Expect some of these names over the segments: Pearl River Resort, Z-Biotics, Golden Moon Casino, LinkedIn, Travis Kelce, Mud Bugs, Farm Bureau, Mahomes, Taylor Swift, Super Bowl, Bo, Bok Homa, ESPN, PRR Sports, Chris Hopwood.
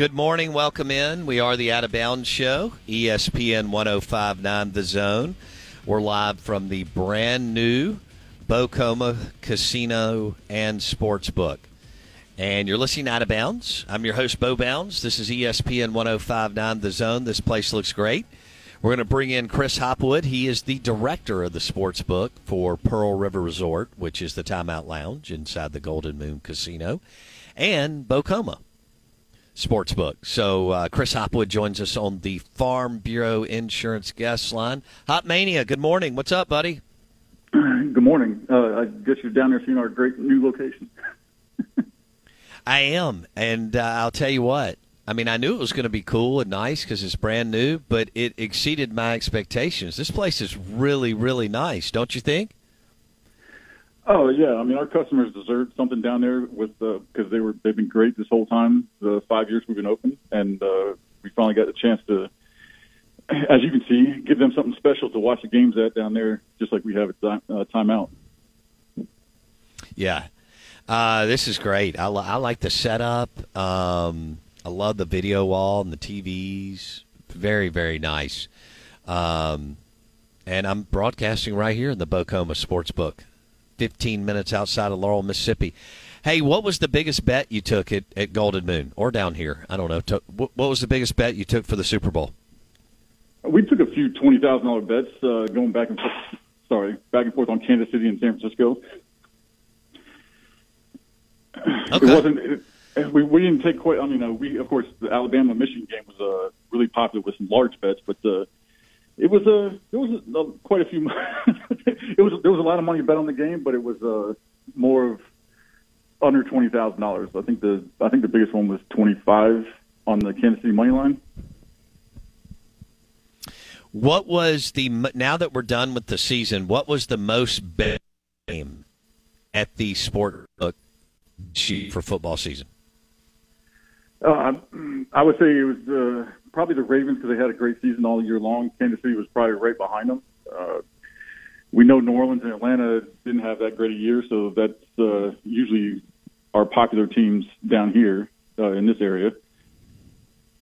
Good morning. Welcome in. We are the Out of Bounds Show, ESPN 105.9 The Zone. We're live from the brand new Bok Homa Casino and Sportsbook. And you're listening to Out of Bounds. I'm your host, Bo Bounds. This is ESPN 105.9 The Zone. This place looks great. We're going to bring in Chris Hopwood. He is the director of the sportsbook for Pearl River Resort, which is the Timeout Lounge inside the Golden Moon Casino, and Bok Homa Sportsbook. So Chris Hopwood joins us on the Farm Bureau Insurance Guest Line. Hop Mania, good morning. What's up, buddy? Good morning. I guess you're down there seeing our great new location. I am, and I'll tell you what. I mean, I knew it was going to be cool and nice because it's brand new, but it exceeded my expectations. This place is really, really nice, don't you think? Oh, yeah. I mean, our customers deserve something down there with because they've been great this whole time, the 5 years we've been open, and we finally got the chance to, as you can see, give them something special to watch the games at down there, just like we have at Timeout. Yeah. This is great. I like the setup. I love the video wall and the TVs. Very, very nice. And I'm broadcasting right here in the Bok Homa Sportsbook, 15 minutes outside of Laurel, Mississippi. Hey, what was the biggest bet you took at Golden Moon or down here? I don't know. What was the biggest bet you took for the Super Bowl? We took a few $20,000 bets going back and forth. Sorry, back and forth on Kansas City and San Francisco. Okay. It wasn't. We didn't take quite. I mean, we of course the Alabama-Michigan game was really popular with some large bets, but it was quite a few. There was a lot of money bet on the game, but it was more of under $20,000. I think the biggest one was 25 on the Kansas City money line. What was the now that we're done with the season? What was the most bet game at the sportsbook for football season? I would say it was probably the Ravens because they had a great season all year long. Kansas City was probably right behind them. We know New Orleans and Atlanta didn't have that great a year, so that's usually our popular teams down here in this area.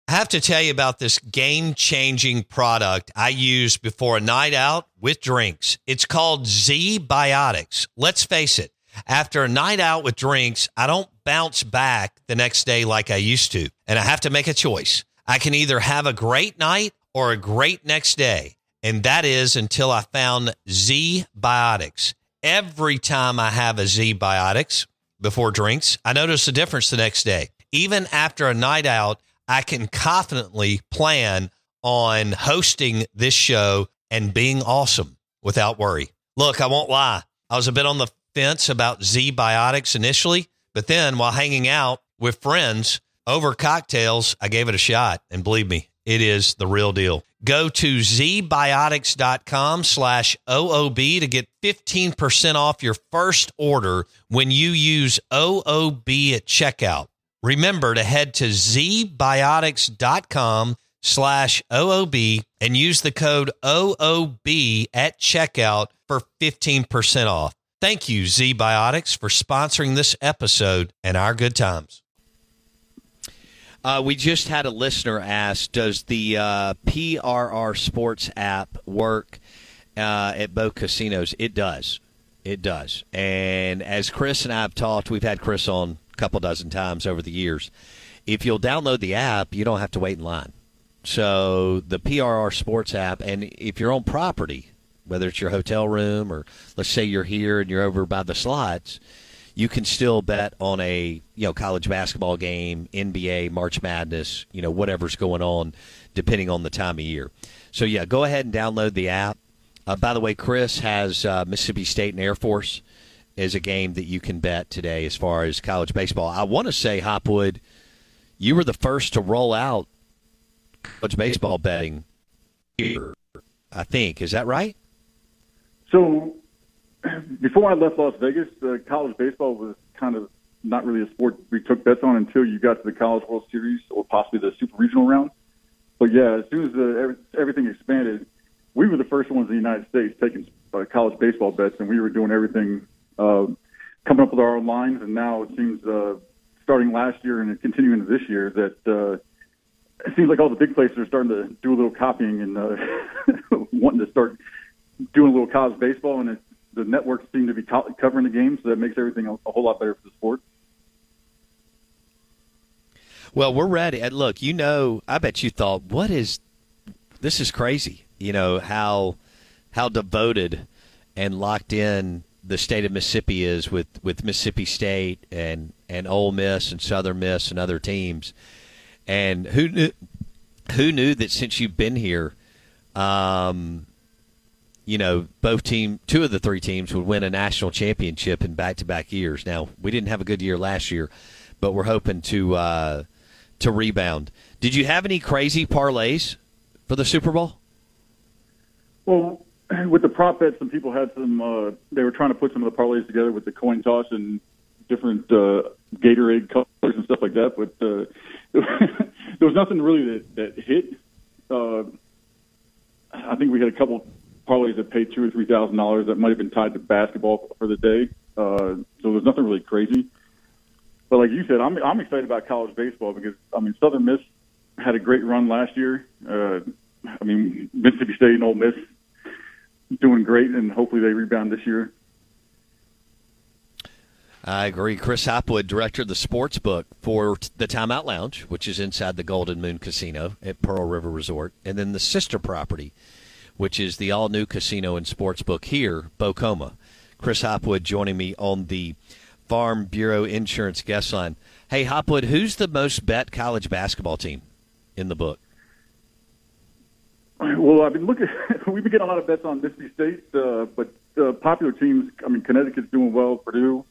I have to tell you about this game-changing product I use before a night out with drinks. It's called Z-Biotics. Let's face it. After a night out with drinks, I don't bounce back the next day like I used to, and I have to make a choice. I can either have a great night or a great next day, and that is until I found Z-Biotics. Every time I have a Z-Biotics before drinks, I notice a difference the next day. Even after a night out, I can confidently plan on hosting this show and being awesome without worry. Look, I won't lie. I was a bit on the about Z-Biotics initially, but then while hanging out with friends over cocktails, I gave it a shot, and believe me, it is the real deal. Go to zbiotics.com/OOB to get 15% off your first order when you use OOB at checkout. Remember to head to zbiotics.com/OOB and use the code OOB at checkout for 15% off. Thank you, Z-Biotics, for sponsoring this episode and our good times. We just had a listener ask, does the PRR Sports app work at both casinos? It does. It does. And as Chris and I have talked, we've had Chris on a couple dozen times over the years. If you'll download the app, you don't have to wait in line. So the PRR Sports app, and if you're on property, whether it's your hotel room or let's say you're here and you're over by the slots, you can still bet on a college basketball game, NBA, March Madness, whatever's going on depending on the time of year. So, yeah, go ahead and download the app. By the way, Chris has Mississippi State and Air Force as a game that you can bet today as far as college baseball. I want to say, Hopwood, you were the first to roll out college baseball betting here, I think. Is that right? So, before I left Las Vegas, college baseball was kind of not really a sport we took bets on until you got to the College World Series or possibly the Super Regional round. But, yeah, as soon as everything expanded, we were the first ones in the United States taking college baseball bets, and we were doing everything, coming up with our own lines. And now it seems starting last year and continuing this year that it seems like all the big places are starting to do a little copying and wanting to start doing a little college baseball, and the networks seem to be covering the game, so that makes everything a whole lot better for the sport. Well, we're ready. And look, you know, I bet you thought, this is crazy, you know, how devoted and locked in the state of Mississippi is with Mississippi State and Ole Miss and Southern Miss and other teams. And who knew that since you've been here, you know, two of the three teams would win a national championship in back-to-back years. Now, we didn't have a good year last year, but we're hoping to rebound. Did you have any crazy parlays for the Super Bowl? Well, with the prop bets, some people had some they were trying to put some of the parlays together with the coin toss and different Gatorade colors and stuff like that, but there was nothing really that hit. I think we had a couple parlays that paid $2,000 or $3,000 that might have been tied to basketball for the day. So there's nothing really crazy. But like you said, I'm excited about college baseball because, I mean, Southern Miss had a great run last year. I mean, Mississippi State and Ole Miss doing great, and hopefully they rebound this year. I agree. Chris Hopwood, director of the sports book for the Timeout Lounge, which is inside the Golden Moon Casino at Pearl River Resort, and then the sister property, which is the all-new casino and sports book here, Bok Homa. Chris Hopwood joining me on the Farm Bureau Insurance Guest Line. Hey, Hopwood, who's the most bet college basketball team in the book? Well, I've been looking. We've been getting a lot of bets on Mississippi State, but popular teams, I mean, Connecticut's doing well, Purdue.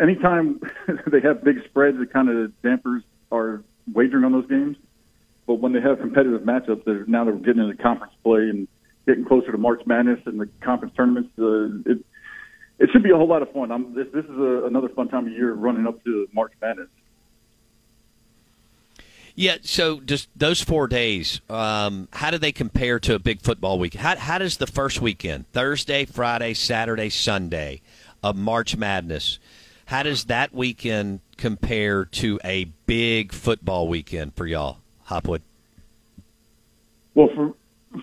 Anytime they have big spreads, it kind of dampers our wagering on those games. But when they have competitive matchups, now that we're getting into conference play and getting closer to March Madness and the conference tournaments, it should be a whole lot of fun. This is another fun time of year running up to March Madness. Yeah, so just those 4 days, how do they compare to a big football week? How does the first weekend, Thursday, Friday, Saturday, Sunday, of March Madness, how does that weekend compare to a big football weekend for y'all, Hopwood? Well,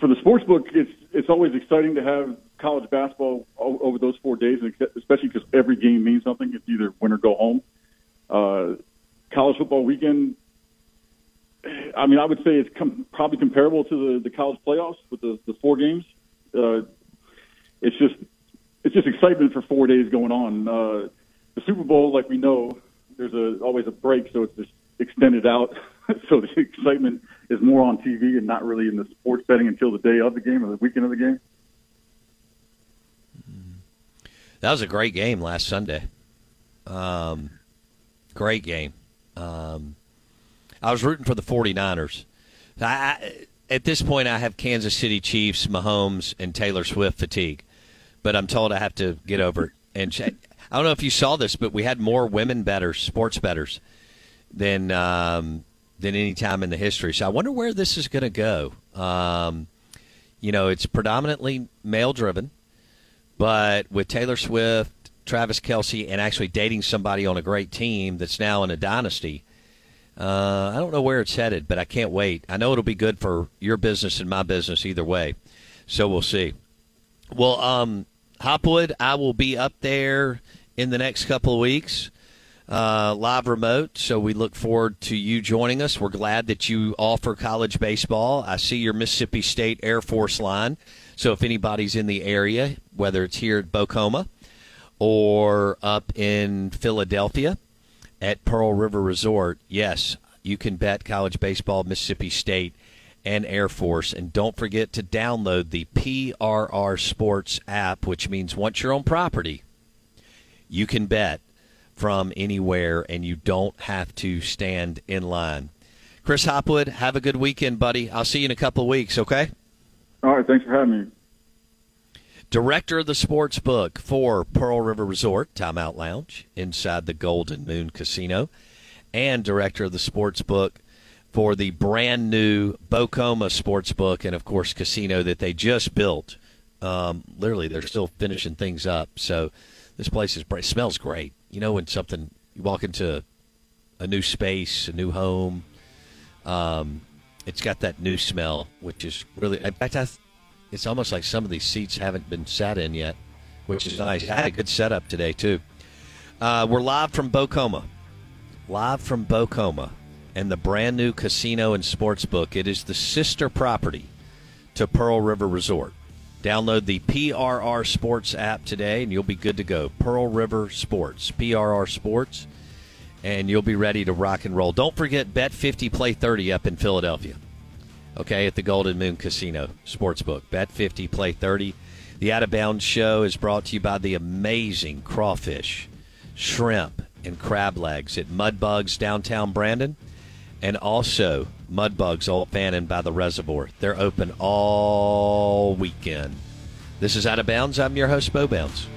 for the sports book, it's always exciting to have college basketball over those 4 days, especially because every game means something. It's either win or go home. College football weekend, I mean, I would say it's probably comparable to the college playoffs with the four games. It's just excitement for 4 days going on. The Super Bowl, like we know, there's always a break, so it's just extended out. So the excitement is more on TV and not really in the sports betting until the day of the game or the weekend of the game. That was a great game last Sunday. Great game. I was rooting for the 49ers. At this point, I have Kansas City Chiefs, Mahomes, and Taylor Swift fatigue. But I'm told I have to get over it. And I don't know if you saw this, but we had more women bettors, sports bettors, than any time in the history. So I wonder where this is going to go. You know, it's predominantly male-driven, but with Taylor Swift, Travis Kelce, and actually dating somebody on a great team that's now in a dynasty, I don't know where it's headed, but I can't wait. I know it'll be good for your business and my business either way, so we'll see. Well, Hopwood, I will be up there in the next couple of weeks, live remote, so we look forward to you joining us. We're glad that you offer college baseball. I see your Mississippi State Air Force line, so if anybody's in the area, whether it's here at Bok Homa or up in Philadelphia at Pearl River Resort, yes, you can bet college baseball, Mississippi State, and Air Force. And don't forget to download the PRR Sports app, which means once you're on property, you can bet from anywhere and you don't have to stand in line. Chris Hopwood, have a good weekend, buddy. I'll see you in a couple of weeks, okay? All right, thanks for having me. Director of the sports book for Pearl River Resort, Timeout Lounge, inside the Golden Moon Casino, and director of the sports book for the brand-new Bok Homa Sportsbook and, of course, casino that they just built. Literally, they're still finishing things up. So this place smells great. You know when you walk into a new space, a new home, It's got that new smell, which is really, in fact, it's almost like some of these seats haven't been sat in yet, which is nice. I had a good setup today, too. We're live from Bok Homa. Live from Bok Homa and the brand new casino and sportsbook. It is the sister property to Pearl River Resort. Download the PRR Sports app today, and you'll be good to go. Pearl River Sports, PRR Sports, and you'll be ready to rock and roll. Don't forget Bet 50, Play 30 up in Philadelphia, okay, at the Golden Moon Casino Sportsbook. Bet 50, Play 30. The Out of Bounds Show is brought to you by the amazing crawfish, shrimp, and crab legs at Mud Bugs downtown Brandon, and also Mud Bugs Old Fannin by the Reservoir. They're open all weekend. This is Out of Bounds. I'm your host, Bo Bounds.